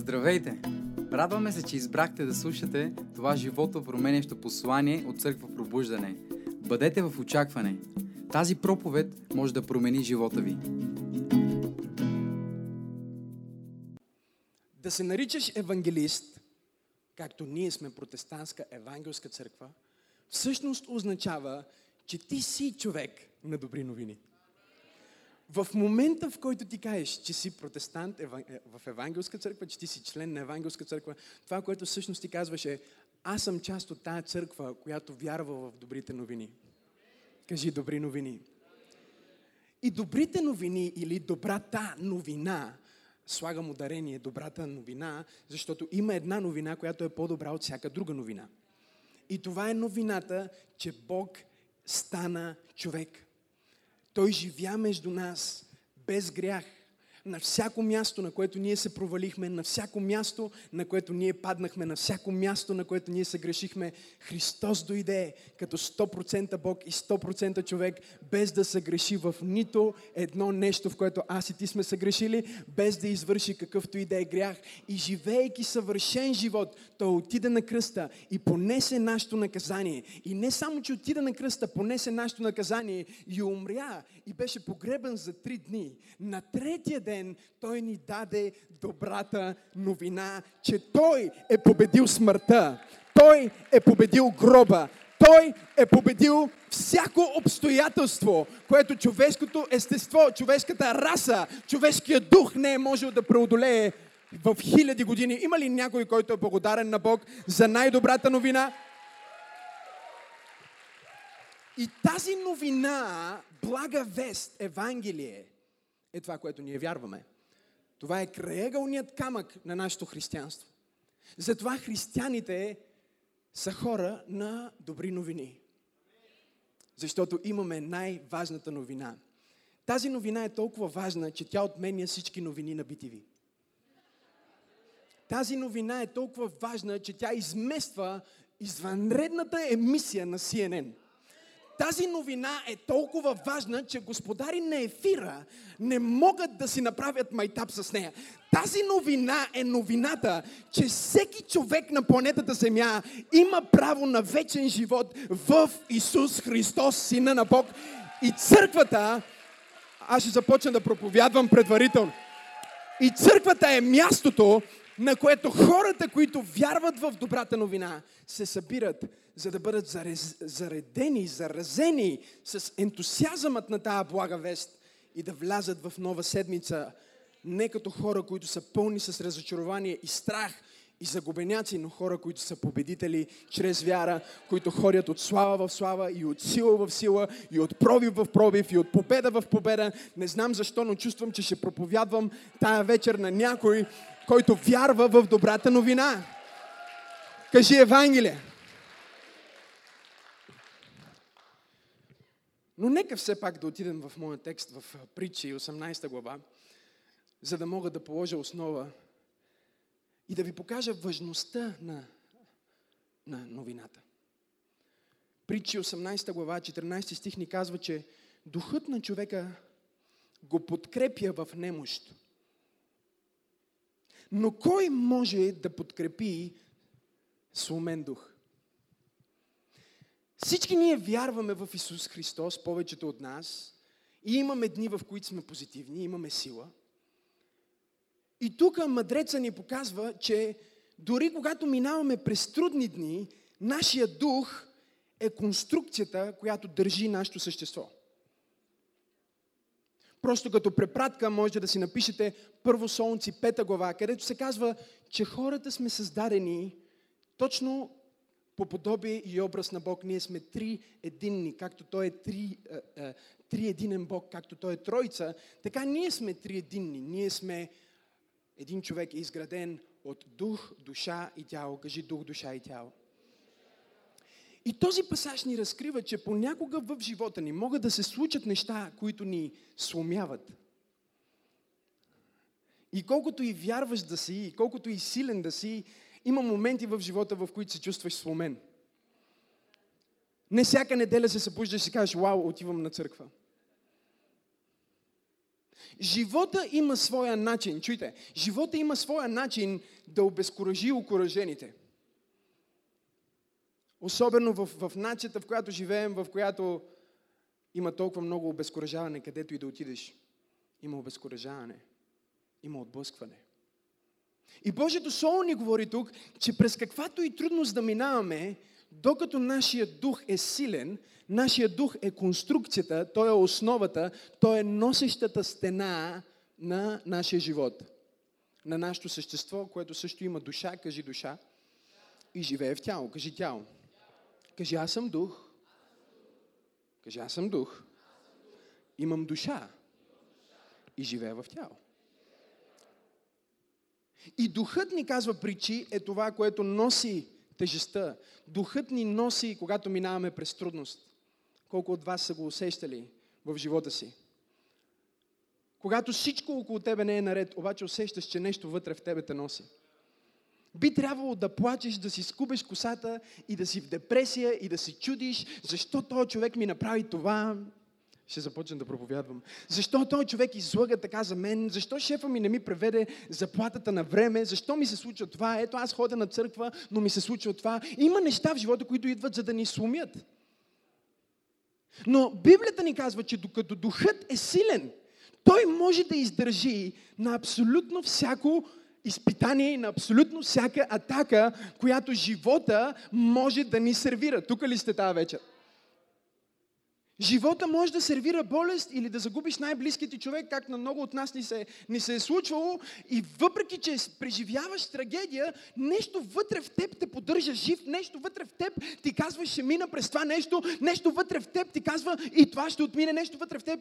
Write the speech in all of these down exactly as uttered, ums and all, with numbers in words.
Здравейте! Радваме се, че избрахте да слушате това животопроменящо послание от Църква Пробуждане. Бъдете в очакване. Тази проповед може да промени живота ви. Да се наричаш евангелист, както ние сме протестантска евангелска църква, всъщност означава, че ти си човек на добри новини. В момента, в който ти кажеш, че си протестант в евангелска църква, че ти си член на евангелска църква, това, което всъщност ти казваш е: аз съм част от тая църква, която вярва в добрите новини. Кажи добри новини. И добрите новини или добрата новина, слагам ударение добрата новина, защото има една новина, която е по-добра от всяка друга новина. И това е новината, че Бог стана човек. Той живя между нас, без грях. На всяко място, на което ние се провалихме, на всяко място, на което ние паднахме, на всяко място, на което ние се грешихме, Христос дойде като сто процента Бог и сто процента човек, без да се греши в нито едно нещо, в което аз и ти сме се грешили, без да извърши какъвто и да е грях. И живеейки съвършен живот, Той отиде на кръста и понесе нашето наказание. И не само, че отиде на кръста, понесе нашето наказание и умря и беше погребан за три дни. На третия ден Ден, той ни даде добрата новина, че Той е победил смъртта, Той е победил гроба, Той е победил всяко обстоятелство, което човешкото естество, човешката раса, човешкият дух не е можел да преодолее в хиляди години. Има ли някой, който е благодарен на Бог за най-добрата новина? И тази новина, блага вест, Евангелие, е това, което ние вярваме. Това е краегълният камък на нашето християнство. Затова християните са хора на добри новини. Защото имаме най-важната новина. Тази новина е толкова важна, че тя отменя всички новини на би ти ви. Тази новина е толкова важна, че тя измества извънредната емисия на Си Ен Ен. Тази новина е толкова важна, че господари на ефира не могат да си направят майтап с нея. Тази новина е новината, че всеки човек на планетата Земя има право на вечен живот в Исус Христос, Сина на Бог. И църквата, аз ще започна да проповядвам предварително, и църквата е мястото, на което хората, които вярват в добрата новина, се събират, за да бъдат зарез, заредени, заразени с ентусиазъмът на тая блага вест и да влязат в нова седмица не като хора, които са пълни с разочарование и страх и загубеняци, но хора, които са победители чрез вяра, които ходят от слава в слава и от сила в сила и от пробив в пробив и от победа в победа. Не знам защо, но чувствам, че ще проповядвам тая вечер на някой, който вярва в добрата новина. Кажи Евангелие. Но нека все пак да отидем в моя текст в Притчи, осемнадесета глава, за да мога да положа основа и да ви покажа важността на, на новината. Притчи, осемнадесета глава, четиринадесети стих ни казва, че духът на човека го подкрепя в немощ. Но кой може да подкрепи сломен дух? Всички ние вярваме в Исус Христос, повечето от нас, и имаме дни, в които сме позитивни, имаме сила. И тук мъдреца ни показва, че дори когато минаваме през трудни дни, нашия дух е конструкцията, която държи нашето същество. Просто като препратка може да си напишете Първо Солунци, пета глава, където се казва, че хората сме създадени точно по подобие и образ на Бог. Ние сме три единни, както Той е три, е, е, три единен Бог, както Той е Тройца, така ние сме три единни. Ние сме един човек, е изграден от дух, душа и тяло. Кажи дух, душа и тяло. И този пасаж ни разкрива, че понякога в живота ни могат да се случат неща, които ни сломяват. И колкото и вярваш да си, и колкото и силен да си, има моменти в живота, в които се чувстваш сломен. Не всяка неделя се събуждаш и си кажеш: "Вау, отивам на църква." Живота има своя начин, чуйте, живота има своя начин да обезкуражи окуражените. Особено в, в начата, в която живеем, в която има толкова много обезкуражаване, където и да отидеш. Има обезкуражаване, има отблъскване. И Божието Слово ни говори тук, че през каквато и трудност да минаваме, докато нашия дух е силен, нашия дух е конструкцията, той е основата, той е носещата стена на нашия живот. На нашето същество, което също има душа, кажи душа, и живее в тяло, кажи тяло. Кажи аз съм дух. Кажи аз съм дух. Имам душа и живея в тяло. И духът ни, казва Притчи, е това, което носи тежестта. Духът ни носи, когато минаваме през трудност. Колко от вас са го усещали в живота си? Когато всичко около тебе не е наред, обаче усещаш, че нещо вътре в тебе те носи. Би трябвало да плачеш, да си скубеш косата и да си в депресия и да се чудиш, защо този човек ми направи това. Ще започна да проповядвам. Защо този човек излъга така за мен? Защо шефа ми не ми преведе заплатата на време? Защо ми се случва това? Ето аз ходя на църква, но ми се случва това. Има неща в живота, които идват, за да ни сломят. Но Библията ни казва, че докато духът е силен, той може да издържи на абсолютно всяко изпитание и на абсолютно всяка атака, която живота може да ни сервира. Тук ли сте тази вечер? Живота може да сервира болест или да загубиш най-близките човек, как на много от нас ни се, ни се е случвало. И въпреки, че преживяваш трагедия, нещо вътре в теб те поддържа жив, нещо вътре в теб ти казва, ще мина през това нещо, нещо вътре в теб ти казва, и това ще отмине, нещо вътре в теб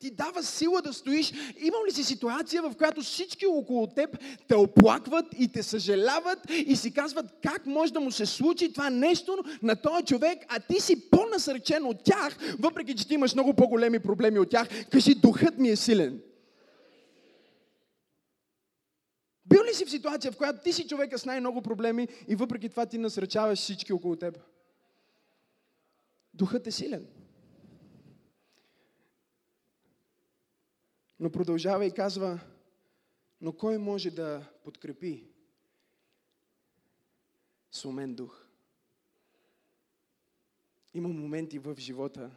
ти дава сила да стоиш. Имам ли си ситуация, в която всички около теб те оплакват и те съжаляват и си казват, как може да му се случи това нещо на този човек, а ти си по-насърчен от тях, въпреки че ти имаш много по-големи проблеми от тях, кажи, духът ми е силен. Бил ли си в ситуация, в която ти си човека с най-много проблеми и въпреки това ти насръчаваш всички около теб? Духът е силен. Но продължава и казва, но кой може да подкрепи сломен дух? Има моменти в живота,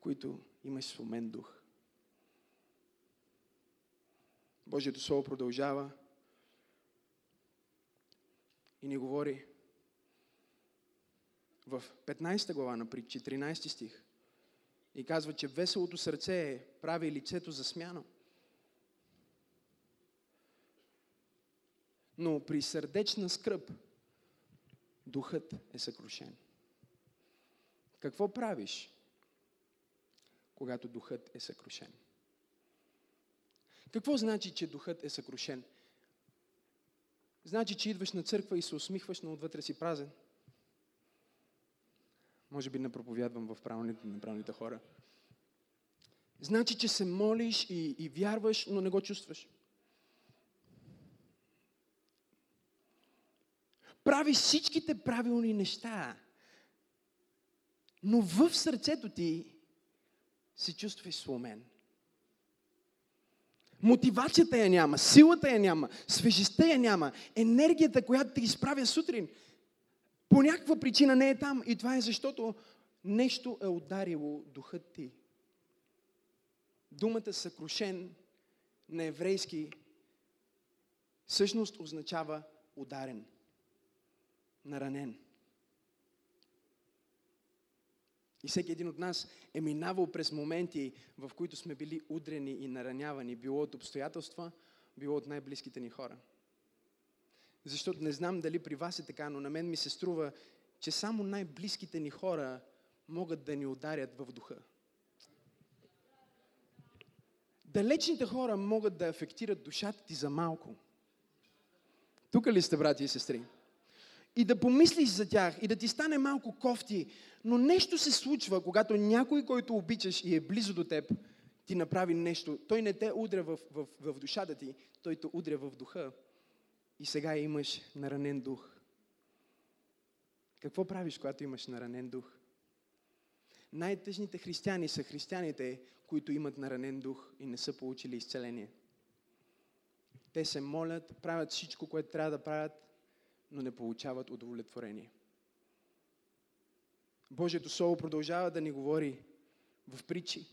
които имаш сломен дух. Божието Слово продължава и ни говори в петнайсета глава на Притчи, тринайсети стих, и казва, че веселото сърце прави лицето засмяно. Но при сърдечна скръб духът е съкрушен. Какво правиш, когато духът е съкрушен? Какво значи, че духът е съкрушен? Значи, че идваш на църква и се усмихваш, но отвътре си празен. Може би не проповядвам в правилните, на правилните хора. Значи, че се молиш и, и вярваш, но не го чувстваш. Правиш всичките правилни неща, но в сърцето ти се чувстваш сломен. Мотивацията я няма, силата я няма, свежестта я няма, енергията, която те изправя сутрин, по някаква причина не е там. И това е защото нещо е ударило духът ти. Думата съкрушен на еврейски всъщност означава ударен, наранен. И всеки един от нас е минавал през моменти, в които сме били удрени и наранявани, било от обстоятелства, било от най-близките ни хора. Защото не знам дали при вас е така, но на мен ми се струва, че само най-близките ни хора могат да ни ударят в духа. Далечните хора могат да афектират душата ти за малко. Тук ли сте, брати и сестри? И да помислиш за тях, и да ти стане малко кофти, но нещо се случва, когато някой, който обичаш и е близо до теб, ти направи нещо. Той не те удря в, в, в душата ти, той те удря в духа. И сега имаш наранен дух. Какво правиш, когато имаш наранен дух? най-тъжните християни са християните, които имат наранен дух и не са получили изцеление. Те се молят, правят всичко, което трябва да правят, но не получават удовлетворение. Божието Слово продължава да ни говори в притчи.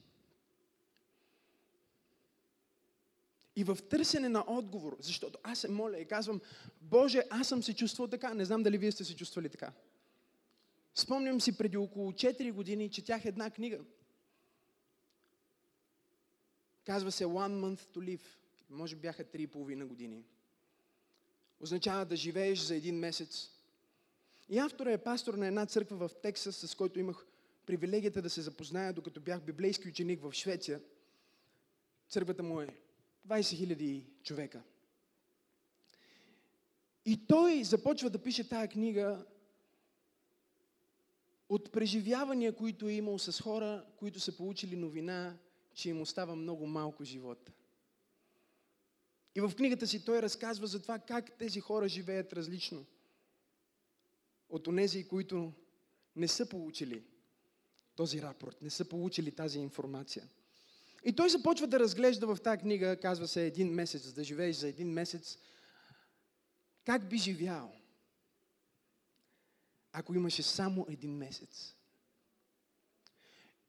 И в търсене на отговор, защото аз се моля и казвам, Боже, аз съм се чувствал така. Не знам дали вие сте се чувствали така. Спомням си преди около четири години, четях една книга. Казва се One Month to Live. Може би бяха три и половина години. Означава да живееш за един месец. И автора е пастор на една църква в Тексас, с който имах привилегията да се запозная, докато бях библейски ученик в Швеция. Църквата му е двайсет хиляди човека. И той започва да пише тая книга от преживявания, които е имал с хора, които са получили новина, че им остава много малко живота. И в книгата си той разказва за това как тези хора живеят различно от онези, които не са получили този рапорт, не са получили тази информация. И той започва да разглежда в тази книга, казва се един месец, да живееш за един месец, как би живял, ако имаше само един месец.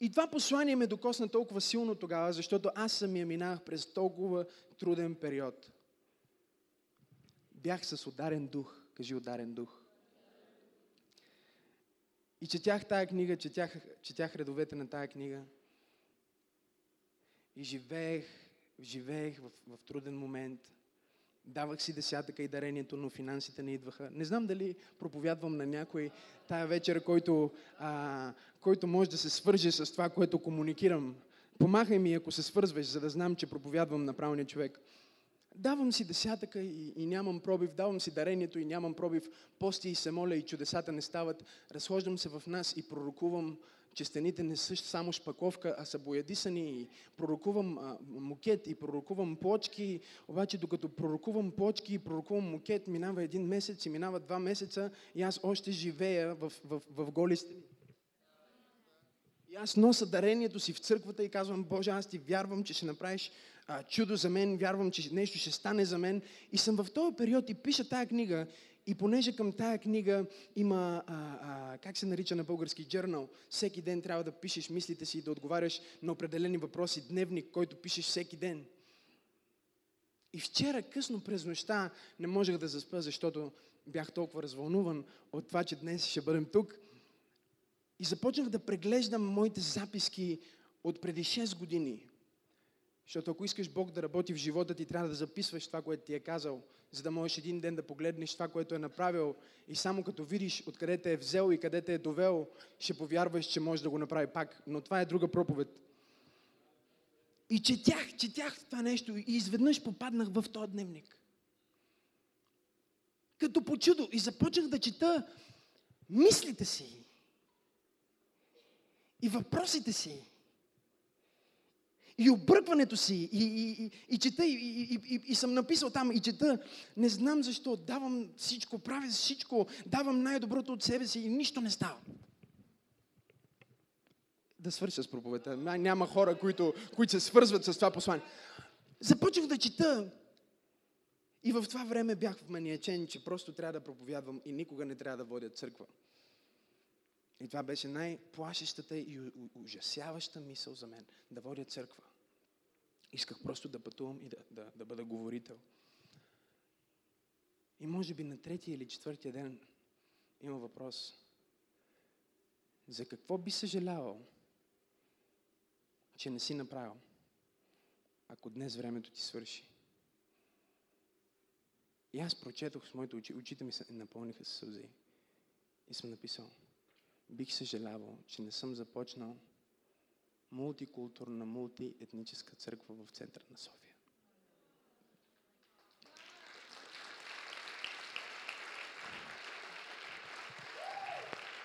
И това послание ме докосна толкова силно тогава, защото аз самия минах през толкова труден период. Бях с ударен дух, кажи ударен дух. И четях тая книга, четях, четях редовете на тая книга. И живеех, живеех в, в труден момент. Давах си десятъка и дарението, но финансите не идваха. Не знам дали проповядвам на някой тая вечер, който, а, който може да се свърже с това, което комуникирам. Помахай ми, ако се свързваш, за да знам, че проповядвам на правилния човек. Давам си десятъка и, и нямам пробив. Давам си дарението и нямам пробив. Пости и се моля и чудесата не стават. Разхождам се в нас и пророкувам, че стените не са само шпаковка, а са боядисани, и пророкувам а, мукет и пророкувам плочки. Обаче докато пророкувам плочки и пророкувам мукет, минава един месец и минава два месеца и аз още живея в, в, в голи стени. И аз нося дарението си в църквата и казвам, Боже, аз ти вярвам, че ще направиш а, чудо за мен, вярвам, че нещо ще стане за мен. И съм в този период и пиша тая книга. И понеже към тая книга има, а, а, как се нарича на български, джърнал, всеки ден трябва да пишеш мислите си и да отговаряш на определени въпроси, дневник, който пишеш всеки ден. И вчера, късно през нощта, не можех да заспя, защото бях толкова развълнуван от това, че днес ще бъдем тук. И започнах да преглеждам моите записки от преди шест години. Защото ако искаш Бог да работи в живота ти, трябва да записваш това, което ти е казал, за да можеш един ден да погледнеш това, което е направил и само като видиш откъде те е взел и къде те е довел, ще повярваш, че можеш да го направи пак. Но това е друга проповед. И четях, четях това нещо и изведнъж попаднах в този дневник. Като по чудо. И започнах да чета мислите си и въпросите си. И объркването си, и, и, и, и чета, и, и, и, и съм написал там, и чета, не знам защо, давам всичко, правя всичко, давам най-доброто от себе си и нищо не става. Да свърша с проповедта. Няма хора, които, които се свързват с това послание. Започвам да чета и в това време бях вманиачен, че просто трябва да проповядвам и никога не трябва да водя църква. И това беше най-плашещата и ужасяваща мисъл за мен. Да водя църква. Исках просто да пътувам и да, да, да бъда говорител. И може би на третия или четвъртия ден има въпрос. За какво би съжалявал, че не си направил, ако днес времето ти свърши? И аз прочетох с моите очи, очите ми се напълниха с сълзи. И съм написал. Бих съжалявал, че не съм започнал мултикултурна, мултиетническа църква в центъра на София.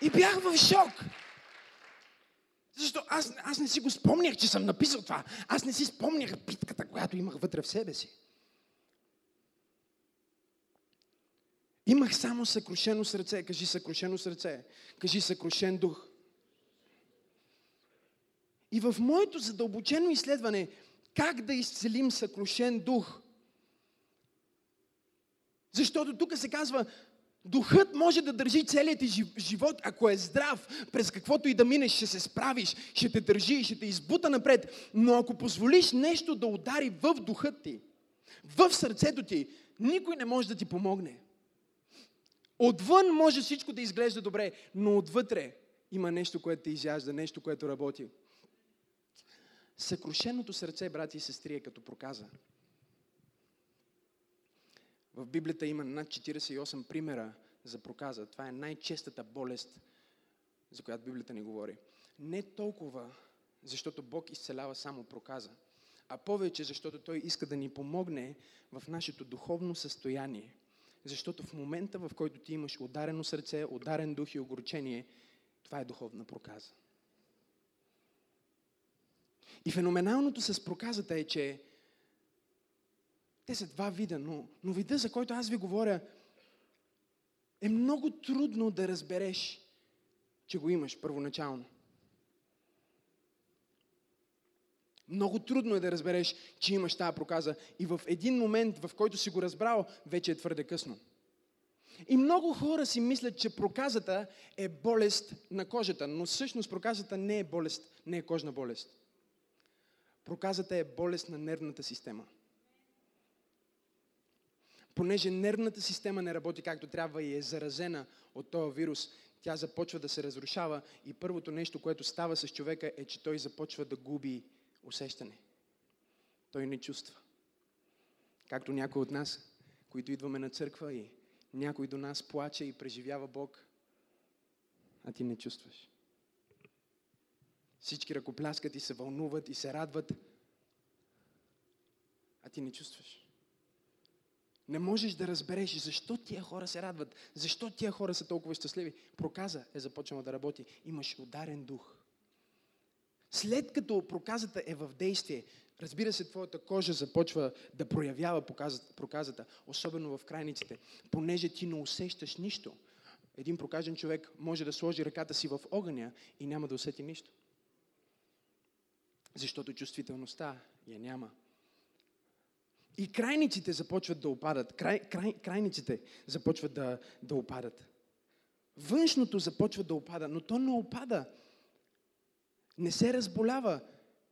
И бях в шок! Защо? Аз, аз не си го спомнях, че съм написал това. Аз не си спомнях битката, която имах вътре в себе си. Имах само съкрушено сърце. Кажи съкрушено сърце. Кажи съкрушен дух. И в моето задълбочено изследване как да изцелим съкрушен дух. Защото тук се казва, духът може да държи целият ти живот, ако е здрав, през каквото и да минеш, ще се справиш, ще те държи, ще те избута напред. Но ако позволиш нещо да удари в духа ти, в сърцето ти, никой не може да ти помогне. Отвън може всичко да изглежда добре, но отвътре има нещо, което те изяжда, нещо, което работи. Съкрушеното сърце, брати и сестри, е като проказа. В Библията има над четирийсет и осем примера за проказа. Това е най-честата болест, за която Библията ни говори. Не толкова, защото Бог изцелява само проказа, а повече, защото Той иска да ни помогне в нашето духовно състояние. Защото в момента, в който ти имаш ударено сърце, ударен дух и огорчение, това е духовна проказа. И феноменалното с проказата е, че те са два вида, но, но вида, за който аз ви говоря, е много трудно да разбереш, че го имаш първоначално. Много трудно е да разбереш, че имаш тази проказа и в един момент, в който си го разбрал, вече е твърде късно. И много хора си мислят, че проказата е болест на кожата, но всъщност проказата не е болест, не е кожна болест. Проказата е болест на нервната система. Понеже нервната система не работи както трябва и е заразена от този вирус, тя започва да се разрушава и първото нещо, което става с човека е, че той започва да губи усещане. Той не чувства. Както някой от нас, които идваме на църква и някой до нас плаче и преживява Бог, а ти не чувстваш. Всички ръкопляскат и се вълнуват и се радват, а ти не чувстваш. Не можеш да разбереш защо тия хора се радват, защо тия хора са толкова щастливи. Проказа е започнала да работи. Имаш ударен дух. След като проказата е в действие, разбира се, твоята кожа започва да проявява проказата, особено в крайниците, понеже ти не усещаш нищо. Един прокажен човек може да сложи ръката си в огъня и няма да усети нищо. Защото чувствителността я няма. И крайниците започват да опадат. Край, край, крайниците започват да, да опадат. Външното започва да опада, но то не опада. Не се разболява,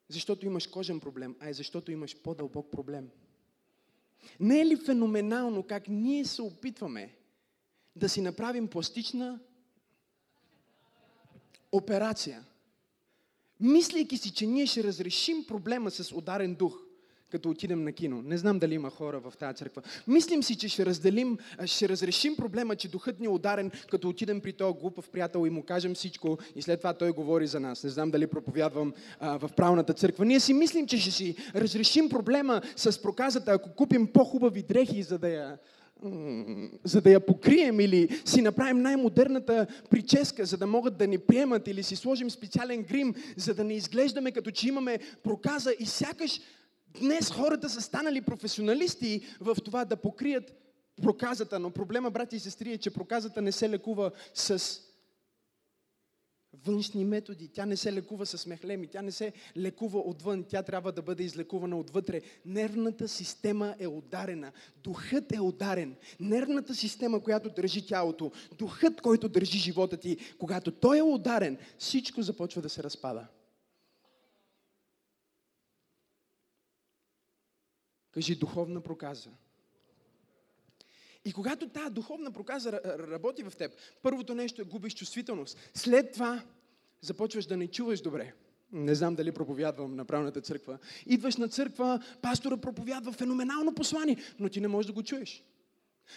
защото имаш кожен проблем, а е защото имаш по-дълбок проблем. Не е ли феноменално как ние се опитваме да си направим пластична операция, мислейки си, че ние ще разрешим проблема с ударен дух, като отидем на кино. Не знам дали има хора в тази църква. Мислим си, че ще, разделим, ще разрешим проблема, че духът ни е ударен, като отидем при този глупав приятел и му кажем всичко и след това той говори за нас. Не знам дали проповядвам а, в правната църква. Ние си мислим, че ще си разрешим проблема с проказата, ако купим по-хубави дрехи, за да я... за да я покрием или си направим най-модерната прическа, за да могат да ни приемат или си сложим специален грим, за да не изглеждаме като че имаме проказа и сякаш днес хората са станали професионалисти в това да покрият проказата. Но проблема, брати и сестри, е, че проказата не се лекува с външни методи. Тя не се лекува с мехлеми. Тя не се лекува отвън. Тя трябва да бъде излекувана отвътре. Нервната система е ударена. Духът е ударен. Нервната система, която държи тялото. Духът, който държи живота ти. Когато той е ударен, всичко започва да се разпада. Кажи, духовна проказа. И когато тази духовна проказа работи в теб, първото нещо е губиш чувствителност. След това започваш да не чуваш добре. Не знам дали проповядвам на правната църква. Идваш на църква, пастора проповядва феноменално послание, но ти не можеш да го чуеш.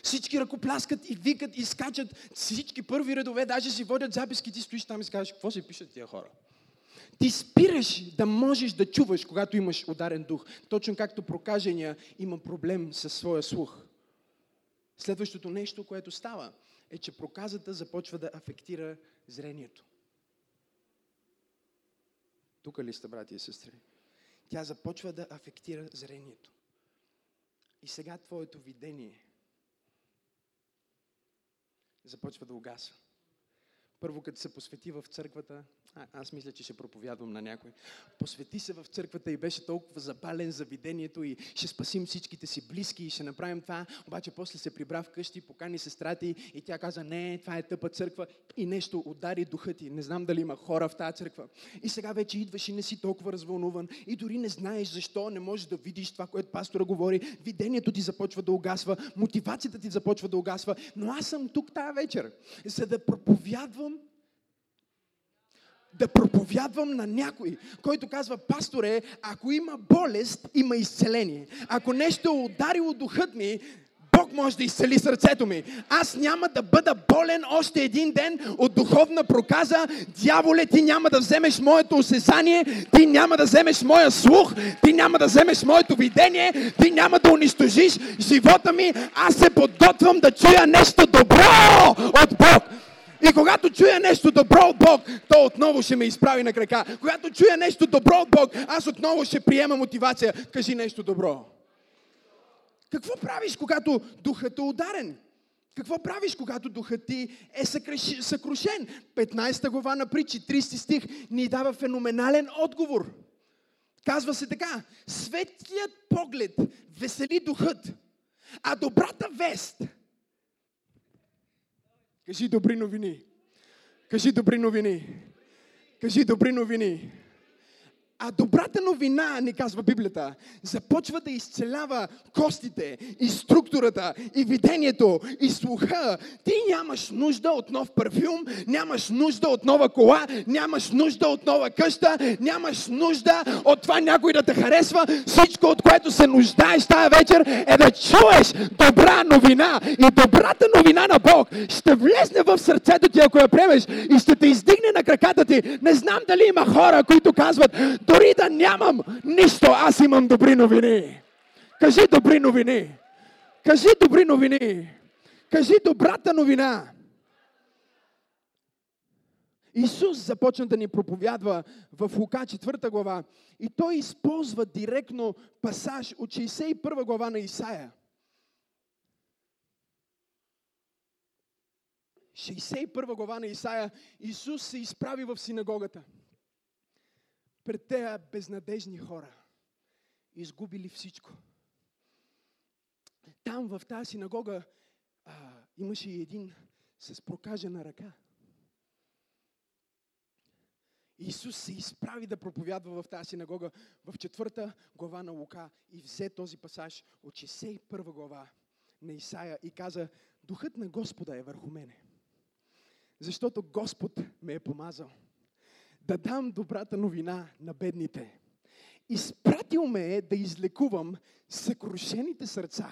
Всички ръкопляскат и викат и скачат. Всички първи редове даже си водят записки. Ти стоиш там и скажеш, какво си пишат тия хора? Ти спираш да можеш да чуваш, когато имаш ударен дух. Точно както прокажения има проблем със своя слух. Следващото нещо, което става, е, че проказата започва да афектира зрението. Тук ли сте, брати и сестри? Тя започва да афектира зрението. И сега твоето видение започва да угасва. Първо, като се посвети в църквата, а, аз мисля, че ще проповядвам на някой. Посвети се в църквата и беше толкова запален за видението и ще спасим всичките си близки и ще направим това. Обаче после се прибра вкъщи, покани сестрата ѝ и тя каза, не, това е тъпа църква и нещо удари духа ти. Не знам дали има хора в тази църква. И сега вече идваш и не си толкова развълнуван и дори не знаеш защо, не можеш да видиш това, което пастора говори. Видението ти започва да угасва, мотивацията ти започва да угасва, но аз съм тук тази вечер, за да проповядвам Да проповядвам на някой, който казва, пасторе, ако има болест, има изцеление. Ако нещо е ударило духът ми, Бог може да изцели сърцето ми. Аз няма да бъда болен още един ден от духовна проказа. Дяволе, ти няма да вземеш моето осезание, ти няма да вземеш моя слух, ти няма да вземеш моето видение, ти няма да унищожиш живота ми. Аз се подготвям да чуя нещо добро от Бог. И когато чуя нещо добро от Бог, то отново ще ме изправи на крака. Когато чуя нещо добро от Бог, аз отново ще приема мотивация. Кажи нещо добро. Какво правиш, когато духът е ударен? Какво правиш, когато духът ти е съкрушен? петнайсета глава на Притчи, трийсети стих, ни дава феноменален отговор. Казва се така. Светлият поглед весели духът, а добрата вест... Кажи добри новини. Кажи добри новини. Кажи добри новини. А добрата новина, ни казва Библията, започва да изцелява костите и структурата и видението и слуха. Ти нямаш нужда от нов парфюм, нямаш нужда от нова кола, нямаш нужда от нова къща, нямаш нужда от това някой да те харесва. Всичко, от което се нуждаеш тая вечер, е да чуеш добра новина. И добрата новина на Бог ще влезне в сърцето ти, ако я приемеш, и ще те издигне на краката ти. Не знам дали има хора, които казват, дори да нямам нищо, аз имам добри новини. Кажи добри новини. Кажи добри новини. Кажи добрата новина. Исус започна да ни проповядва в Лука четвърта глава и той използва директно пасаж от шейсет и първа глава на Исаия. шейсет и първа глава на Исаия. Исус се изправи в синагогата пред тези безнадежни хора, изгубили всичко. Там, в тази синагога, а, имаше и един с прокажена ръка. Исус се изправи да проповядва в тази синагога в четвърта глава на Лука и взе този пасаж от шейсет и първа глава на Исаия и каза, духът на Господа е върху мене, защото Господ ме е помазал да дам добрата новина на бедните. Изпратил ме е да излекувам съкрушените сърца,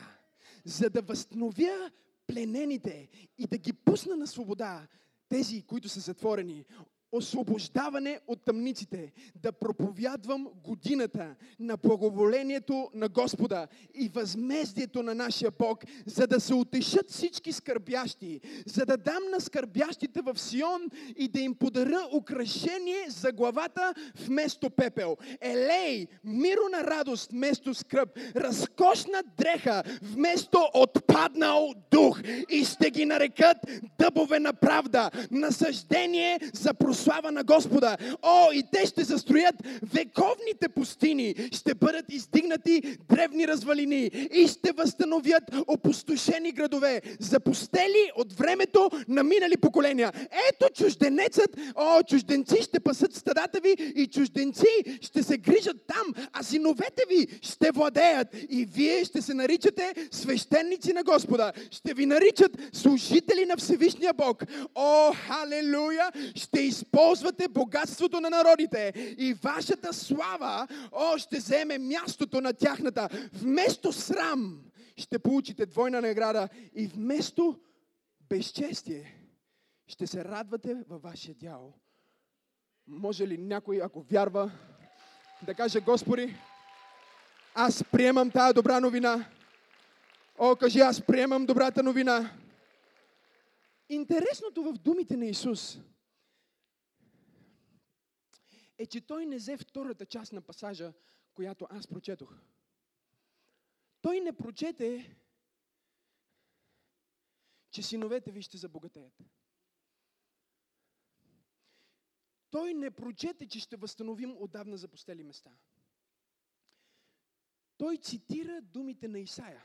за да възстановя пленените и да ги пусна на свобода, тези, които са затворени. Освобождаване от тъмниците, да проповядвам годината на благоволението на Господа и възмездието на нашия Бог, за да се утешат всички скърбящи, за да дам на скърбящите в Сион и да им подаря украшение за главата вместо пепел. Елей, миро на радост вместо скръб, разкошна дреха вместо отпаднал дух и ще ги нарекат дъбове на правда, насъждение за прославяне слава на Господа. О, и те ще застроят вековните пустини, ще бъдат издигнати древни развалини и ще възстановят опустошени градове, запустели от времето на минали поколения. Ето чужденецът, о, чужденци ще пасат стадата ви и чужденци ще се грижат там, а синовете ви ще владеят и вие ще се наричате свещеници на Господа, ще ви наричат служители на Всевишния Бог. О, халелуя! Ще използвате богатството на народите и вашата слава, о, ще заеме мястото на тяхната. Вместо срам ще получите двойна награда и вместо безчестие ще се радвате във вашия дял. Може ли някой, ако вярва, да каже, Господи, аз приемам тая добра новина. О, кажи, аз приемам добрата новина. Интересното в думите на Исус е, че той не взе втората част на пасажа, която аз прочетох. Той не прочете, че синовете ви ще забогатеят. Той не прочете, че ще възстановим отдавна запустели места. Той цитира думите на Исаия.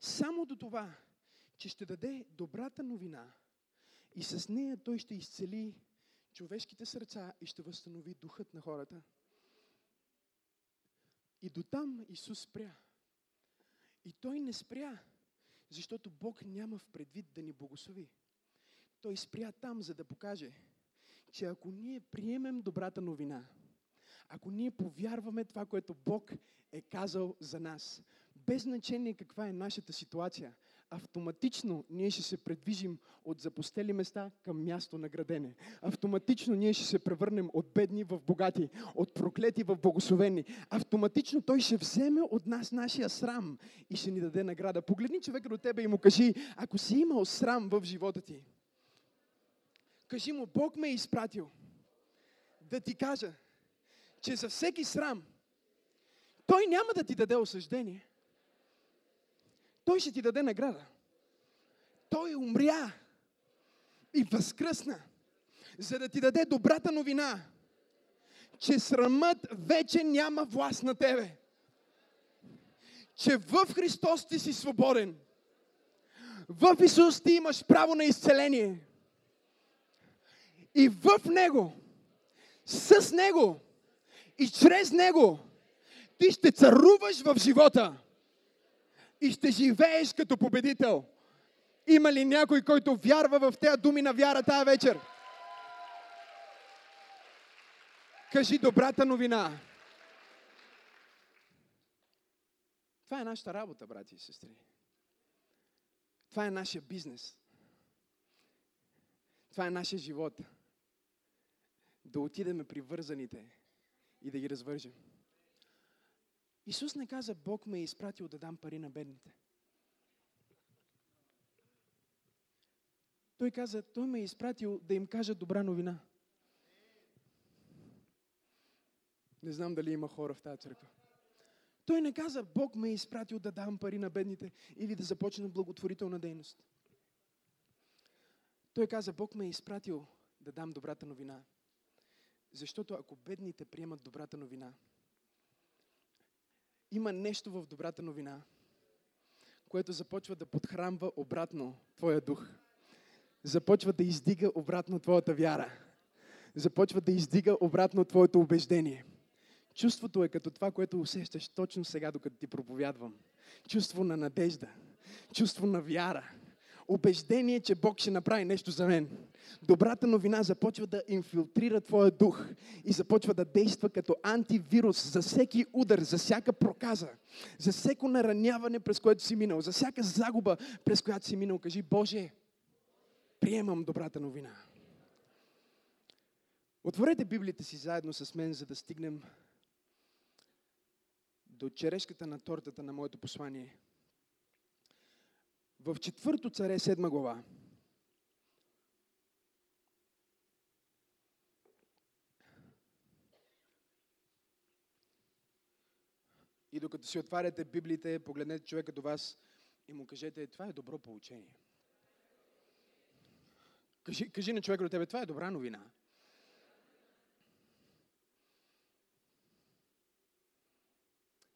Само до това, че ще даде добрата новина и с нея той ще изцели човешките сърца и ще възстанови духът на хората. И дотам Исус спря. И той не спря, защото Бог няма в предвид да ни благослови. Той спря там, за да покаже, че ако ние приемем добрата новина, ако ние повярваме това, което Бог е казал за нас, без значение каква е нашата ситуация, автоматично ние ще се предвижим от запустели места към място на градене. Автоматично ние ще се превърнем от бедни в богати, от проклети в благословени. Автоматично Той ще вземе от нас нашия срам и ще ни даде награда. Погледни човека до тебе и му кажи, ако си имал срам в живота ти, кажи му, Бог ме е изпратил да ти кажа, че за всеки срам Той няма да ти даде осъждение. Той ще ти даде награда. Той умря и възкръсна, за да ти даде добрата новина, че срамът вече няма власт на тебе. Че в Христос ти си свободен. В Исус ти имаш право на изцеление. И в Него, с Него и чрез Него ти ще царуваш в живота и ще живееш като победител. Има ли някой, който вярва в тези думи на вяра тая вечер? Кажи добрата новина. Това е нашата работа, брати и сестри. Това е нашия бизнес. Това е нашия живот. Да отидеме при вързаните и да ги развържем. Исус не каза, Бог ме е изпратил да дам пари на бедните. Той каза, Той ме е изпратил да им кажа добра новина. Не знам дали има хора в тази църква. Той не каза, Бог ме е изпратил да дам пари на бедните или да започна благотворителна дейност. Той каза, Бог ме е изпратил да дам добрата новина. Защото ако бедните приемат добрата новина, има нещо в добрата новина, което започва да подхранва обратно твоя дух. Започва да издига обратно твоята вяра. Започва да издига обратно твоето убеждение. Чувството е като това, което усещаш точно сега, докато ти проповядвам. Чувство на надежда, чувство на вяра. Убеждение, че Бог ще направи нещо за мен. Добрата новина започва да инфилтрира твоя дух и започва да действа като антивирус за всеки удар, за всяка проказа, за всяко нараняване, през което си минал, за всяка загуба, през която си минал. Кажи, Боже, приемам добрата новина. Отворете Библията си заедно с мен, за да стигнем до черешката на тортата на моето послание. В четвърто царе, седма глава. И докато си отваряте Библиите, погледнете човека до вас и му кажете, това е добро поучение. Кажи, кажи на човека до тебе, това е добра новина.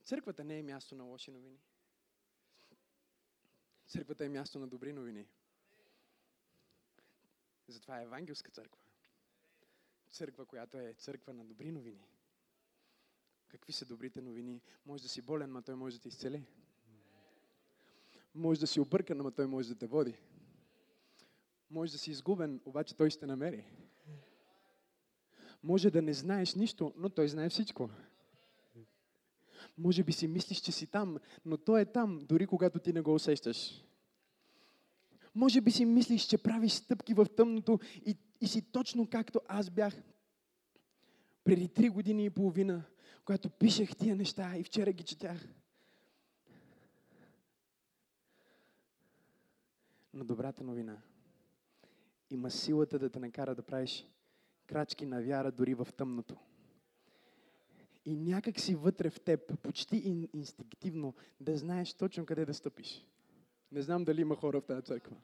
Църквата не е място на лоши новини. Църквата е място на добри новини. Затова е евангелска църква. Църква, която е църква на добри новини. Какви са добрите новини? Може да си болен, но Той може да те изцели. Може да си объркан, но Той може да те води. Може да си изгубен, обаче Той ще намери. Може да не знаеш нищо, но Той знае всичко. Може би си мислиш, че си там, но Той е там, дори когато ти не го усещаш. Може би си мислиш, че правиш стъпки в тъмното и, и си точно както аз бях преди три години и половина, когато пишех тия неща и вчера ги четях. Но добрата новина има силата да те накара да правиш крачки на вяра дори в тъмното. И някак си вътре в теб, почти инстинктивно, да знаеш точно къде да стъпиш. Не знам дали има хора в тази църква.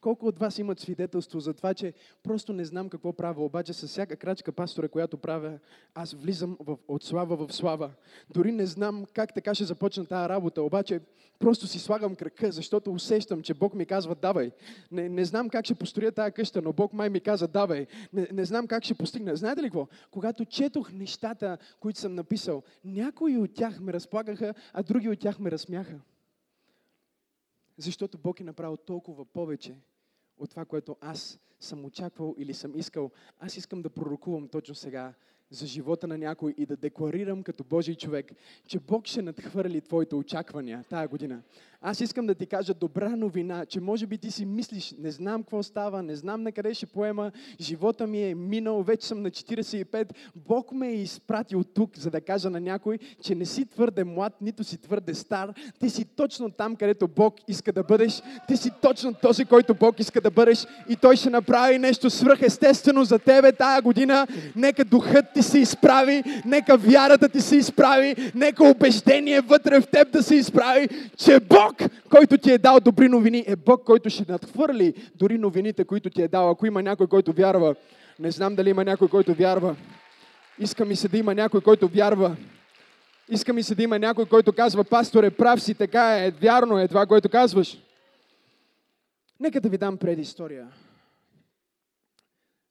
Колко от вас имат свидетелство за това, че просто не знам какво правя, обаче с всяка крачка, пастора, която правя, аз влизам в, от слава в слава. Дори не знам как така ще започна тази работа, обаче просто си слагам крака, защото усещам, че Бог ми казва давай. Не, не знам как ще построя тази къща, но Бог май ми каза давай. Не, не знам как ще постигна. Знаете ли какво? Когато четох нещата, които съм написал, някои от тях ме разплагаха, а други от тях ме разсмяха. Защото Бог е направил толкова повече от това, което аз съм очаквал или съм искал. Аз искам да пророкувам точно сега за живота на някой и да декларирам като Божий човек, че Бог ще надхвърли твоите очаквания тая година. Аз искам да ти кажа добра новина, че може би ти си мислиш, не знам какво става, не знам на къде ще поема, живота ми е минал, вече съм на четирийсет и пет, Бог ме е изпратил тук, за да кажа на някой, че не си твърде млад, нито си твърде стар, ти си точно там, където Бог иска да бъдеш, ти си точно този, който Бог иска да бъдеш и Той ще направи нещо свръхестествено за тебе тая година. Нека духът ти се изправи, нека вярата ти се изправи, нека убеждение вътре в теб да се изправи, че Бог Бог, който ти е дал добри новини, е Бог, който ще надхвърли дори новините, които ти е дал. Ако има някой, който вярва, не знам дали има някой, който вярва. Иска ми се да има някой, който вярва. Иска ми се да има някой, който казва, пасторе, прав си, така е, вярно е това, което казваш. Нека да ви дам предистория.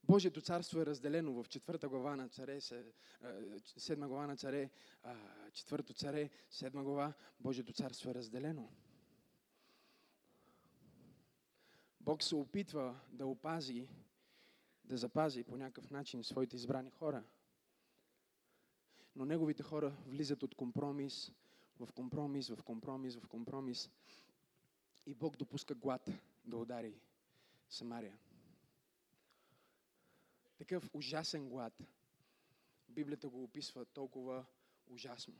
Божието царство е разделено в четвърта глава на царе, седма глава на царе, четвърто царе, седма глава, Божието царство е разделено. Бог се опитва да опази, да запази по някакъв начин своите избрани хора. Но неговите хора влизат от компромис, в компромис, в компромис, в компромис. И Бог допуска глад да удари Самария. Такъв ужасен глад. Библията го описва толкова ужасно.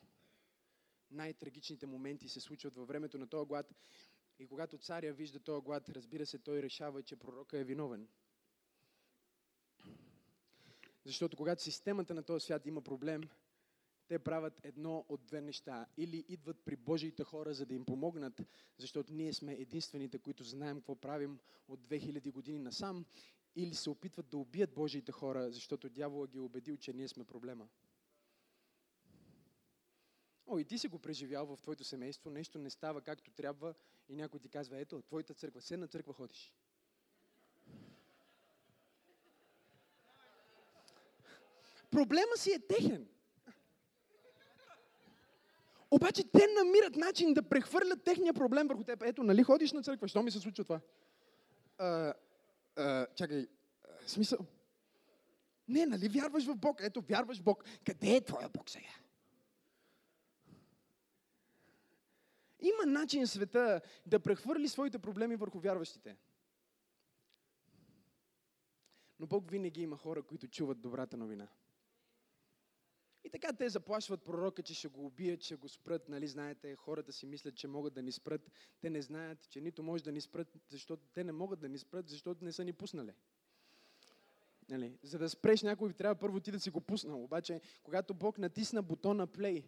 Най-трагичните моменти се случват във времето на този глад. И когато царя вижда този глад, разбира се, той решава, че пророка е виновен. Защото когато системата на този свят има проблем, те правят едно от две неща. Или идват при Божиите хора, за да им помогнат, защото ние сме единствените, които знаем какво правим от две хиляди години насам, или се опитват да убият Божиите хора, защото дявола ги е убедил, че ние сме проблема. О, и ти си го преживял в твоето семейство, нещо не става както трябва и някой ти казва, ето, твоята църква, седна църква ходиш. Проблема си е техен. Обаче те намират начин да прехвърлят техния проблем върху теб. Ето, нали ходиш на църква, що ми се случва това? А... Uh, чакай, uh, смисъл? Не, нали вярваш в Бог? Ето, вярваш в Бог. Къде е твоя Бог сега? Има начин света да прехвърли своите проблеми върху вярващите. Но Бог винаги има хора, които чуват добрата новина. И така те заплашват пророка, че ще го убият, че го спрат. Нали, знаете, хората си мислят, че могат да ни спрат. Те не знаят, че нито може да ни спрат, защото те не могат да ни спрат, защото не са ни пуснали. Нали, за да спреш някой, трябва първо ти да си го пуснал. Обаче, когато Бог натисна бутона play,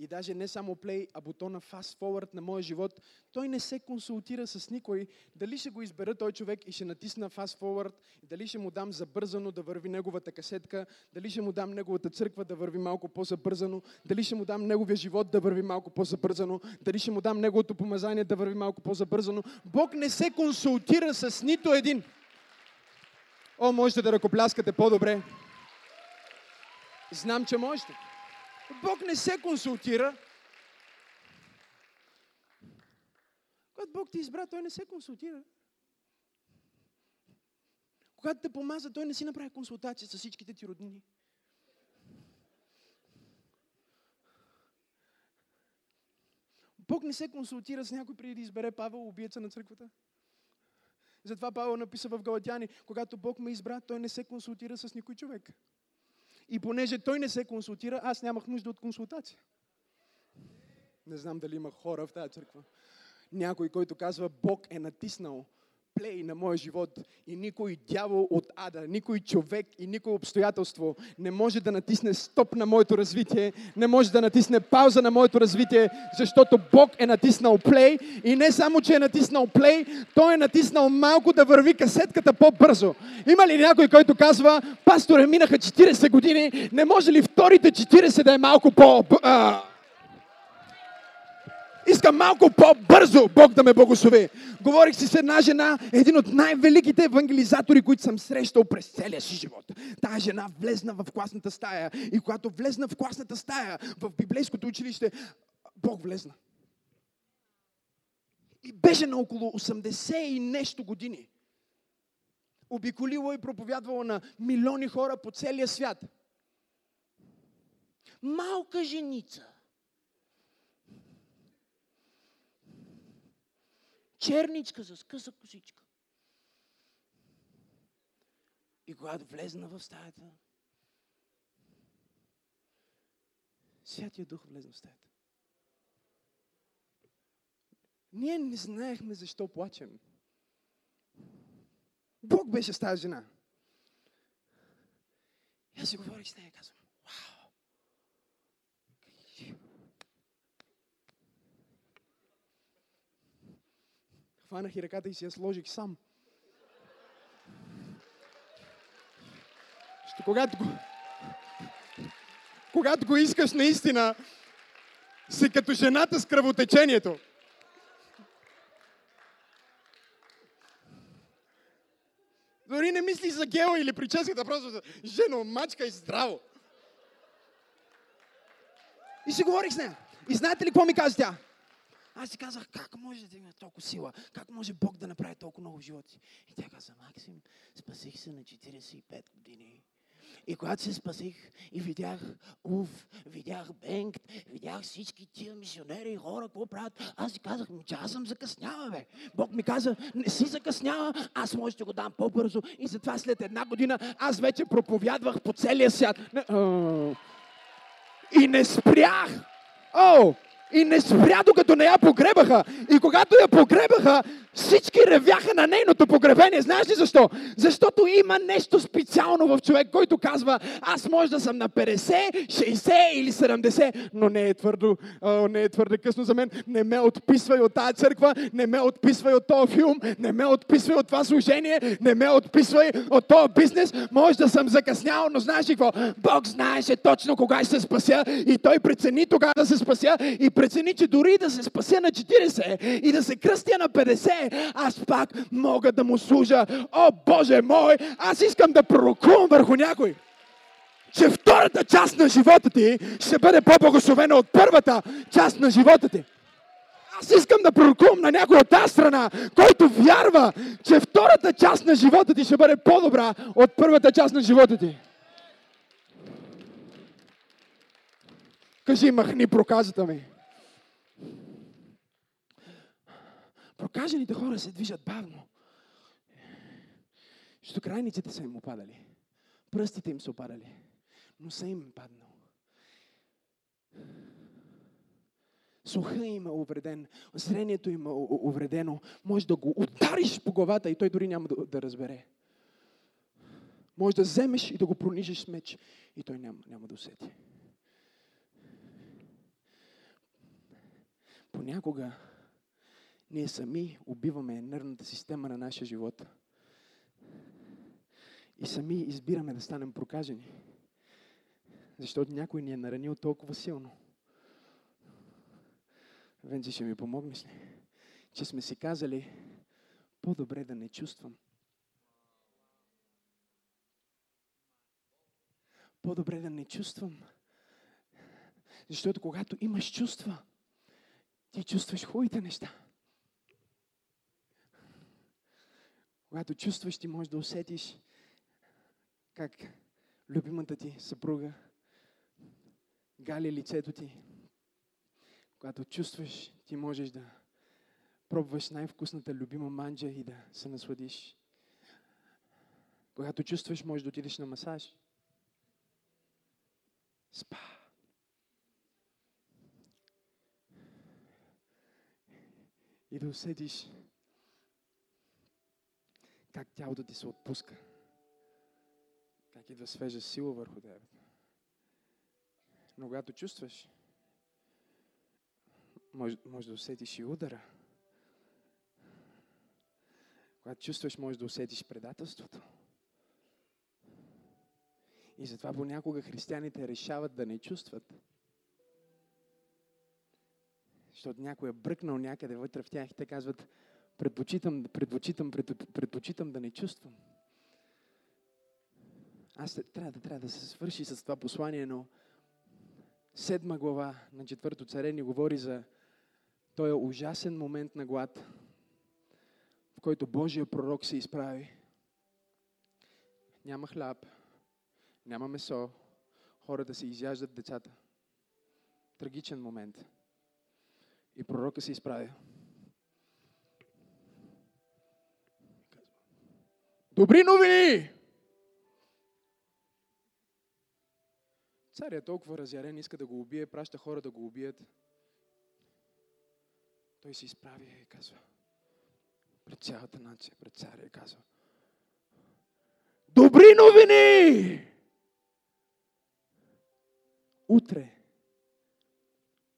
и даже не само play, а бутона fast forward на моя живот, той не се консултира с никой. Дали ще го избера той човек и ще натисна fast forward, дали ще му дам забързано да върви неговата касетка, дали ще му дам неговата църква да върви малко по-забързано, дали ще му дам неговия живот да върви малко по-забързано, дали ще му дам неговото помазание да върви малко по-забързано. Бог не се консултира с нито един. О, можете да ръкопляскате по-добре. Знам, че можете. Бог не се консултира. Когато Бог ти избра, Той не се консултира. Когато те помаза, Той не си направи консултация с всичките ти роднини. Бог не се консултира с някой преди да избере Павел, убиеца на църквата. Затова Павел написа в Галатяни, когато Бог ме избра, Той не се консултира с никой човек. И понеже той не се консултира, аз нямах нужда от консултация. Не знам дали има хора в тази църква. Някой, който казва, Бог е натиснал плей на моя живот и никой дявол от ада, никой човек и никой обстоятелство не може да натисне стоп на моето развитие, не може да натисне пауза на моето развитие, защото Бог е натиснал плей и не само, че е натиснал плей, той е натиснал малко да върви касетката по-бързо. Има ли някой, който казва, пасторе, минаха четирийсет години, не може ли вторите четирийсет да е малко по... Искам малко по-бързо Бог да ме благослови. Говорих си с една жена, един от най-великите евангелизатори, които съм срещал през целия си живот. Тая жена влезна в класната стая и когато влезна в класната стая в библейското училище, Бог влезна. И беше на около осемдесет и нещо години. Обиколила и проповядвала на милиони хора по целия свят. Малка женица. Черничка с къса косичка. И когато влезна в стаята, Святия Дух влезна в стаята. Ние не знаехме защо плачем. Бог беше с тази жена. И аз си говорих с нея и казвам, вау! Хванах и ръката и си я сложих сам. Що когато го... когато го искаш наистина, си като жената с кръвотечението. Дори не мислиш за гел или прическата, просто за жено, мачка и здраво. И си говорих с нея. И знаете ли какво ми каза тя? Аз си казах, как може да има толкова сила? Как може Бог да направи толкова много в живота си? И тя каза, Максим, спасих се на четирийсет и пет години. И когато се спасих и видях Уф, видях Бенг, видях всички тия мисионери и хора, какво правят, аз си казах, че аз съм закъснява, бе. Бог ми каза, не си закъснява, аз може да го дам по-бързо и затова след една година аз вече проповядвах по целия свят. Не, о, и не спрях! О! И не спря, докато не я погребаха. И когато я погребаха, всички ревяха на нейното погребение. Знаеш ли защо? Защото има нещо специално в човек, който казва, аз може да съм на петдесет, шейсет или седемдесет, но не е твърдо, не е твърде късно за мен. Не ме отписвай от тази църква, не ме отписвай от този филм, не ме отписвай от това служение, не ме отписвай от този бизнес. Може да съм закъснял, но знаеш ли какво? Бог знаеше точно кога ще се спася и той прецени тогава да се спася и прецени, че дори да се спася на четирийсет и да се кръстя на петдесет, аз пак мога да му служа. О, Боже мой, аз искам да пророкувам върху някой, че втората част на живота ти ще бъде по-благословена от първата част на живота ти. Аз искам да пророкувам на някой от тази страна, който вярва, че втората част на живота ти ще бъде по-добра от първата част на живота ти. Кажи, махни проказата ми. Прокажените хора се движат бавно. Щокрайниците са им опадали. Пръстите им са опадали. Носа им е паднал. Слуха им е увреден. Зрението им е увредено. Може да го удариш по главата и той дори няма да, да разбере. Може да вземеш и да го пронижиш с меч и той няма, няма да усети. Понякога ние сами убиваме нервната система на нашия живот. И сами избираме да станем прокажени. Защото някой ни е наранил толкова силно. Венци, ще ми помогнеш ли? Че сме си казали, по-добре да не чувствам. По-добре да не чувствам. Защото когато имаш чувства, ти чувстваш хубавите неща. Когато чувстваш, ти можеш да усетиш как любимата ти съпруга гали лицето ти. Когато чувстваш, ти можеш да пробваш най-вкусната любима манджа и да се насладиш. Когато чувстваш, можеш да отидеш на масаж. Спа. И да усетиш как тялото ти се отпуска, как идва свежа сила върху теб. Но когато чувстваш, може, може да усетиш и удара. Когато чувстваш, може да усетиш предателството. И затова понякога християните решават да не чувстват. Защото някой е бръкнал някъде вътре в тях и те казват: предпочитам, предпочитам, предпочитам да не чувствам. Аз трябва да, трябва да се свърши с това послание, но седма глава на четвърто царе ни говори за този ужасен момент на глад, в който Божия пророк се изправи. Няма хляб, няма месо, хората се изяждат, децата. Трагичен момент. И пророка се изправя. Добри новини! Царят е толкова разярен, иска да го убие, праща хора да го убият. Той се изправя и казва пред цялата нация, пред царя и казва: добри новини! Утре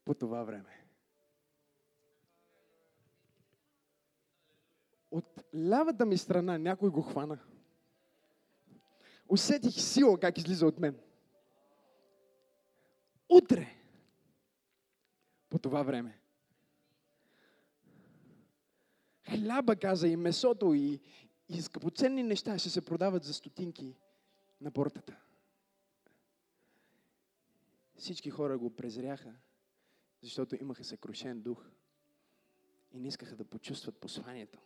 по това време от лявата ми страна някой го хвана. Усетих сила как излиза от мен. Утре по това време. Хляба, каза, и месото, и, и скъпоценни неща ще се продават за стотинки на портата. Всички хора го презряха, защото имаха съкрушен дух и не искаха да почувстват посланието.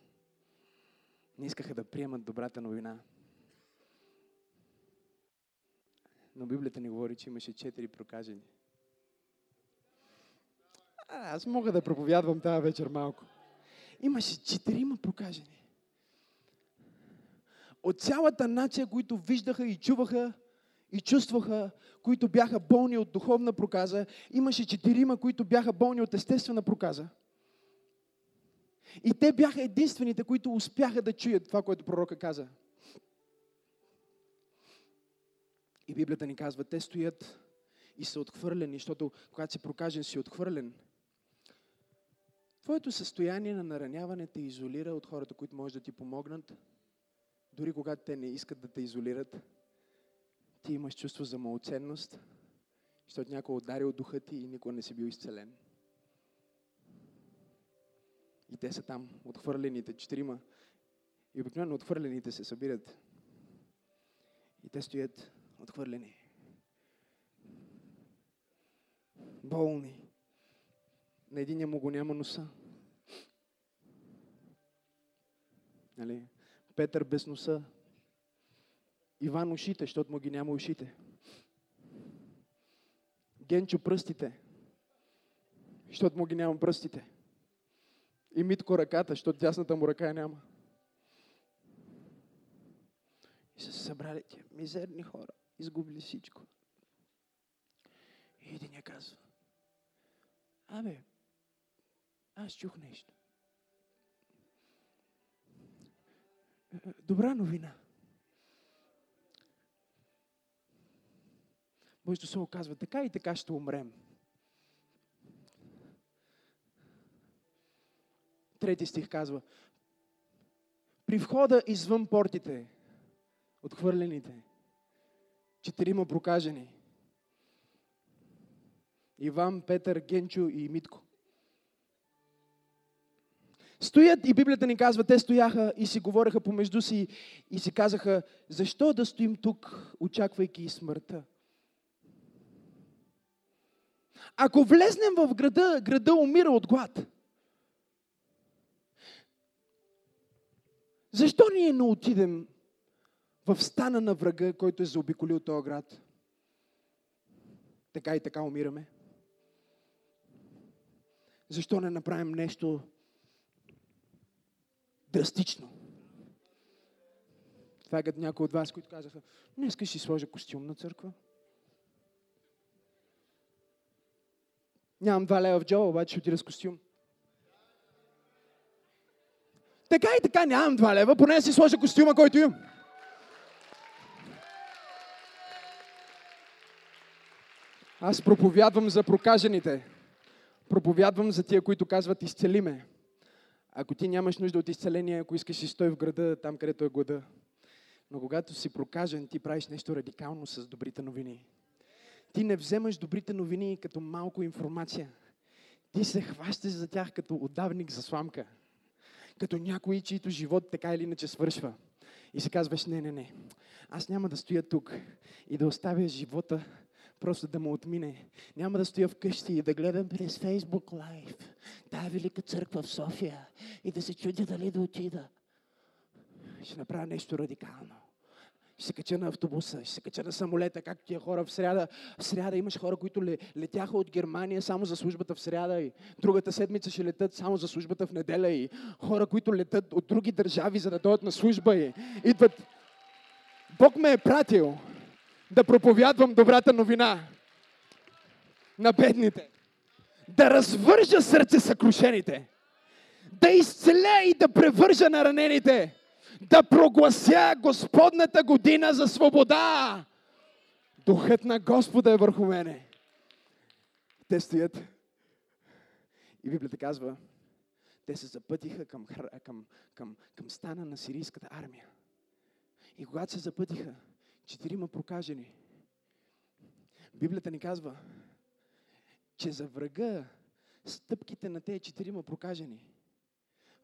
Не искаха да приемат добрата новина. Но Библията ни говори, че имаше четири прокажени. А, аз мога да проповядвам тази вечер малко. Имаше четирима прокажени. От цялата нация, които виждаха и чуваха и чувстваха, които бяха болни от духовна проказа, имаше четирима, които бяха болни от естествена проказа. И те бяха единствените, които успяха да чуят това, което пророка каза. И Библията ни казва, те стоят и са отхвърлени, защото когато си прокажен, си отхвърлен. Твоето състояние на нараняване те изолира от хората, които може да ти помогнат. Дори когато те не искат да те изолират, ти имаш чувство за малоценност, защото някой ударил духа ти и никога не си бил изцелен. И те са там, отхвърлените, четирима. И обикновено отхвърлените се събират. И те стоят отхвърлени. Болни. На единия му го няма носа. Нали? Петър без носа. Иван ушите, защото му ги няма ушите. Генчо пръстите, защото му ги няма пръстите. И Митко ръката, защото дясната му ръка няма. И са се събрали тия мизерни хора. Изгубили всичко. И един я казва: абе, аз чух нещо. Добра новина. Божието слово казва, така и така ще умрем. Трети стих казва: при входа извън портите, отхвърлените, четирима прокажени. Иван, Петър, Генчо и Митко. Стоят и Библията ни казва, те стояха и си говореха помежду си и си казаха: защо да стоим тук, очаквайки и смъртта? Ако влезнем в града, града умира от глад. Защо ние не отидем в стана на врага, който е заобиколил този град? Така и така умираме. Защо не направим нещо драстично? Това е като някои от вас, които казаха: днеска ще си сложа костюм на църква. Нямам два лева в джоба, обаче ще отида с костюм. Така и така нямам два лева, поне да си сложа костюма, който имам. Аз проповядвам за прокажените. Проповядвам за тия, които казват изцели ме. Ако ти нямаш нужда от изцеление, ако искаш и стой в града, там където е глада. Но когато си прокажен, ти правиш нещо радикално с добрите новини. Ти не вземаш добрите новини като малко информация. Ти се хващаш за тях като отдавник за сламка. Като някой, чийто живот така или иначе свършва. И си казваш, не, не, не. Аз няма да стоя тук и да оставя живота просто да му отмине. Няма да стоя вкъщи и да гледам през Facebook Live тая велика църква в София и да се чудя дали да отида. Ще направя нещо радикално. Ще се кача на автобуса, ще се кача на самолета, както тия хора в сряда. В сряда имаш хора, които летяха от Германия само за службата в сряда и другата седмица ще летат само за службата в неделя и хора, които летат от други държави, за да дойдат на служба и идват. Бог ме е пратил да проповядвам добрата новина на бедните. Да развържа сърце съкрушените. Да изцеля и да превържа на ранените. Да проглася Господната година за свобода. Духът на Господа е върху мене. Те стоят. И Библията казва, те се запътиха към, към, към, към стана на сирийската армия. И когато се запътиха, четирима прокажени. Библията ни казва, че за врага стъпките на тези четирима прокажени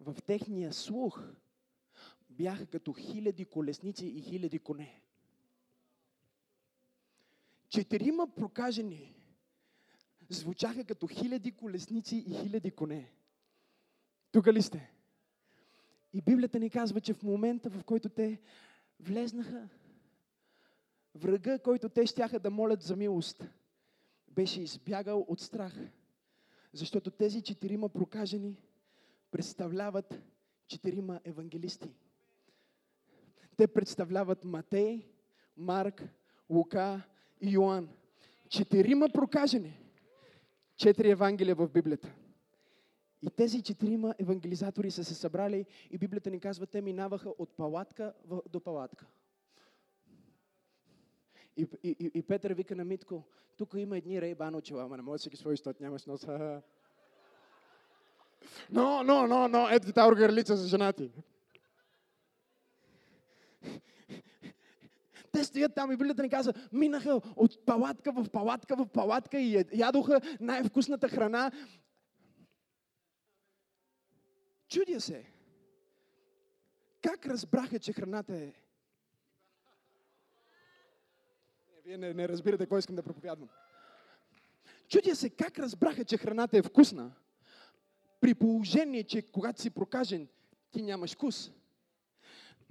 в техния слух бяха като хиляди колесници и хиляди коне. Четирима прокажени звучаха като хиляди колесници и хиляди коне. Тук ли сте? И Библията ни казва, че в момента, в който те влезнаха, врага, който те щяха да молят за милост, беше избягал от страх. Защото тези четирима прокажени представляват четирима евангелисти. Те представляват Матей, Марк, Лука и Йоанн. Четирима прокажени. Четири евангелия в Библията. И тези четирима евангелизатори са се събрали и Библията ни казва, те минаваха от палатка до палатка. И, и, и Петър вика на Митко, тук има едни рейбан очила, ама не може да си ги своиш, защото нямаш носа. Но, но, но, но, ето ти тази оргарлица за женати. Те стоят там и Библията ни казва, минаха от палатка в палатка в палатка и ядоха най-вкусната храна. Чудя се, как разбраха, че храната е... Вие не, не разбирате кой искам да проповядвам. Чудя се как разбраха, че храната е вкусна, при положение, че когато си прокажен, ти нямаш вкус.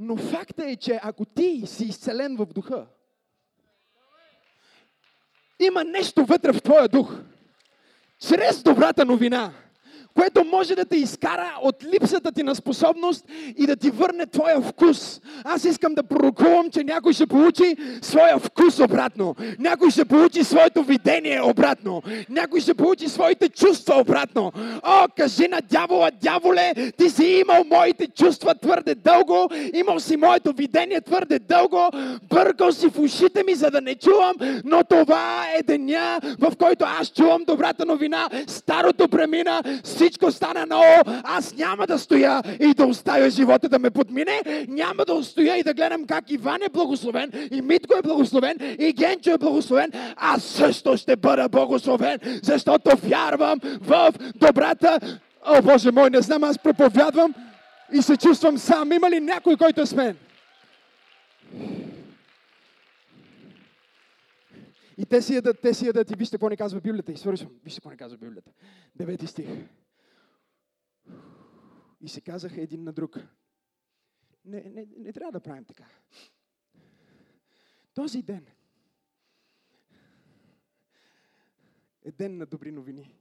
Но факта е, че ако ти си изцелен в духа, има нещо вътре в твоя дух, чрез добрата новина, което може да те изкара от липсата ти на способност и да ти върне твоя вкус. Аз искам да пророкувам, че някой ще получи своя вкус обратно. Някой ще получи своето видение обратно. Някой ще получи своите чувства обратно. О, кажи на дявола, дяволе, ти си имал моите чувства твърде дълго, имал си моето видение твърде дълго, бъркал си в ушите ми, за да не чувам, но това е деня, в който аз чувам добрата новина, старото премина, всичко стана ново, аз няма да стоя и да оставя живота да ме подмине, няма да стоя и да гледам как Иван е благословен, и Митко е благословен, и Генчо е благословен, аз също ще бъда благословен, защото вярвам в добрата. О, Боже мой, не знам, аз проповядвам и се чувствам сам. Има ли някой, който е с мен? И те си ядат, те си ядат и вижте какво ни казва Библията. И свършвам, вижте какво ни казва Библията. Девети стих. И се казаха един на друг. Не, не, не трябва да правим така. Този ден е ден на добри новини.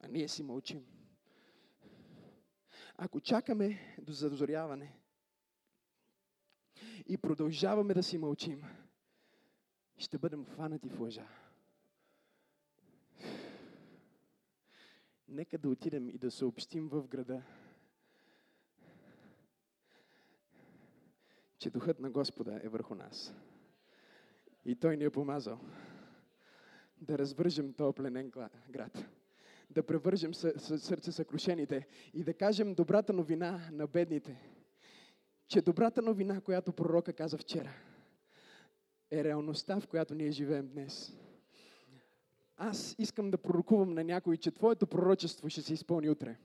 А ние си мълчим. Ако чакаме до задозряване и продължаваме да си мълчим, ще бъдем хванати в лъжа. Нека да отидем и да съобщим в града, че Духът на Господа е върху нас. И Той ни е помазал да развържем този пленен град, да превържем сърце съкрушените и да кажем добрата новина на бедните, че добрата новина, която пророка каза вчера, е реалността, в която ние живеем днес. Аз искам да пророкувам на някой, че твоето пророчество ще се изпълни утре.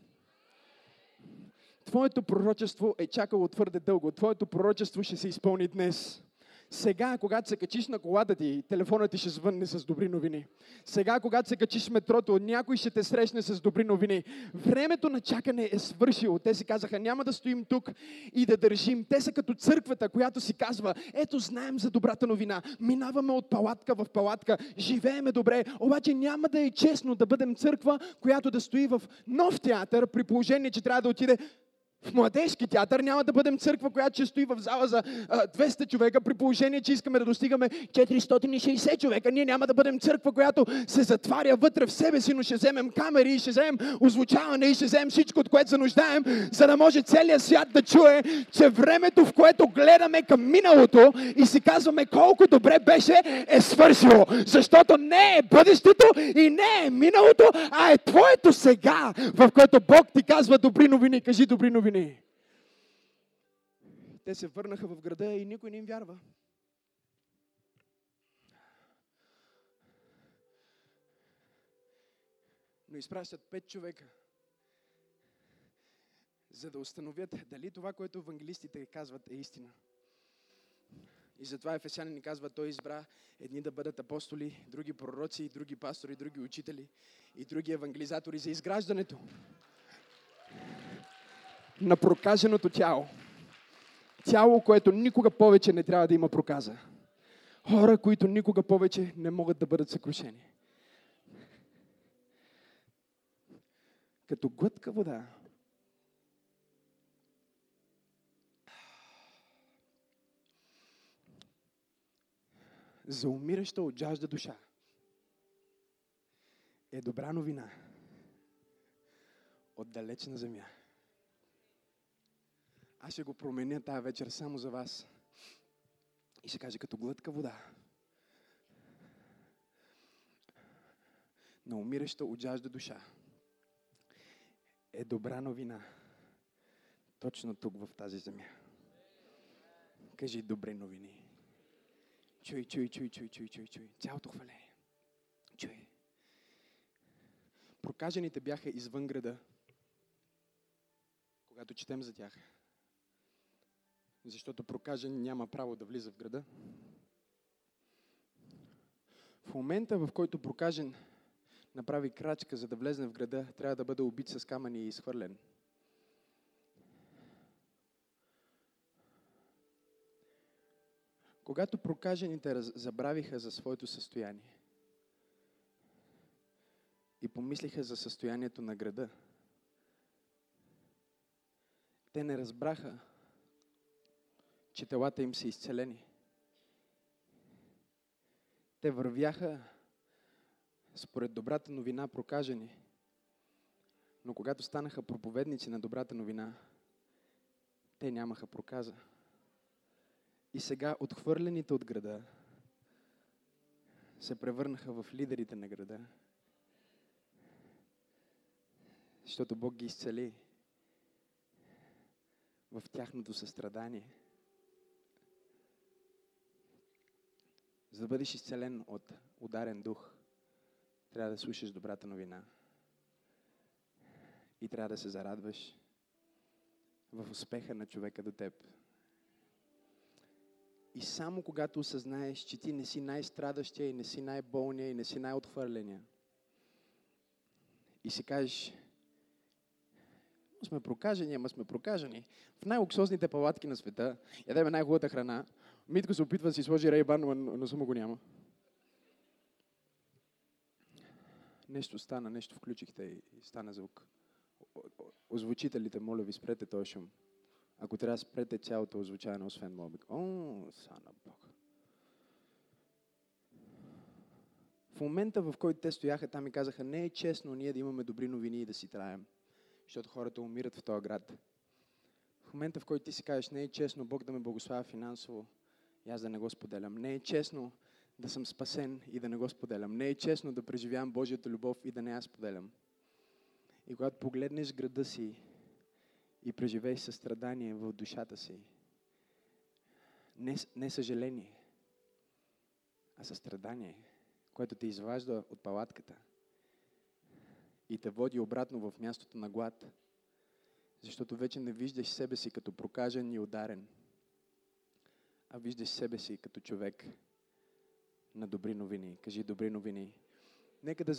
Твоето пророчество е чакало твърде дълго. Твоето пророчество ще се изпълни днес. Сега, когато се качиш на колата ти, телефонът ти ще звънне с добри новини. Сега, когато се качиш в метрото, някой ще те срещне с добри новини. Времето на чакане е свършило. Те си казаха, няма да стоим тук и да държим. Те са като църквата, която си казва, ето знаем за добрата новина. Минаваме от палатка в палатка, живееме добре, обаче няма да е честно да бъдем църква, която да стои в нов театър, при положение, че трябва да отиде в младежки театър. Няма да бъдем църква, която ще стои в зала за а, двеста човека, при положение, че искаме да достигаме четиристотин и шейсет човека. Ние няма да бъдем църква, която се затваря вътре в себе си, но ще вземем камери, ще вземем озвучаване и ще вземем всичко, от което се нуждаем, за да може целият свят да чуе, че времето, в което гледаме към миналото и си казваме колко добре беше, е свършило. Защото не е бъдещето и не е миналото, а е твоето сега, в което Бог ти казва добри новини. Кажи добри новини. Те се върнаха в града и никой не им вярва. Но изпращат пет човека, за да установят дали това, което евангелистите казват, е истина. И затова Ефесяни ни казва, той избра едни да бъдат апостоли, други пророци, други пастори, други учители и други евангелизатори за изграждането на прокаженото тяло. Тяло, което никога повече не трябва да има проказа. Хора, които никога повече не могат да бъдат съкрушени. Като глътка вода. За умираща от жажда душа е добра новина от далечна земя. Аз ще го променя тая вечер само за вас. И ще кажа като глътка вода на умираща от жажда душа е добра новина точно тук в тази земя. Кажи добри новини. Чуй, чуй, чуй, чуй, чуй, чуй, чуй. Цялото хваление. Чуй. Прокажените бяха извън града, когато четем за тях. Защото прокажен няма право да влиза в града. В момента, в който прокажен направи крачка, за да влезне в града, трябва да бъде убит с камъни и изхвърлен. Когато прокажените забравиха за своето състояние и помислиха за състоянието на града, те не разбраха, че телата им са изцелени. Те вървяха според добрата новина прокажени, но когато станаха проповедници на добрата новина, те нямаха проказа. И сега отхвърлените от града се превърнаха в лидерите на града, защото Бог ги изцели в тяхното състрадание. За да бъдеш изцелен от ударен дух, трябва да слушаш добрата новина. И трябва да се зарадваш в успеха на човека до теб. И само когато осъзнаеш, че ти не си най-страдащия и не си най-болния и не си най-отхвърления, и си кажеш, сме прокажени, ама сме прокажени. В най-луксозните палатки на света ядеме най-хубавата храна. Митко се опитва да си сложи Рейбан, но, но само го няма. Нещо стана, нещо включихте и стана звук. Озвучителите, моля ви, спрете този шум. Ако трябва, спрете цялото озвучаване, освен мобик. О, сана Бог. В момента, в който те стояха там и казаха, не е честно ние да имаме добри новини и да си траем, защото хората умират в този град. в момента, в който ти си кажеш, не е честно Бог да ме благославя финансово и аз да не го споделям. Не е честно да съм спасен и да не го споделям. Не е честно да преживявам Божията любов и да не я споделям. И когато погледнеш града си и преживееш състрадание в душата си, не, не съжаление, а състрадание, което те изважда от палатката и те води обратно в мястото на глад, защото вече не виждаш себе си като прокажен и ударен, а виждаш себе си като човек на добри новини. Кажи добри новини. Нека да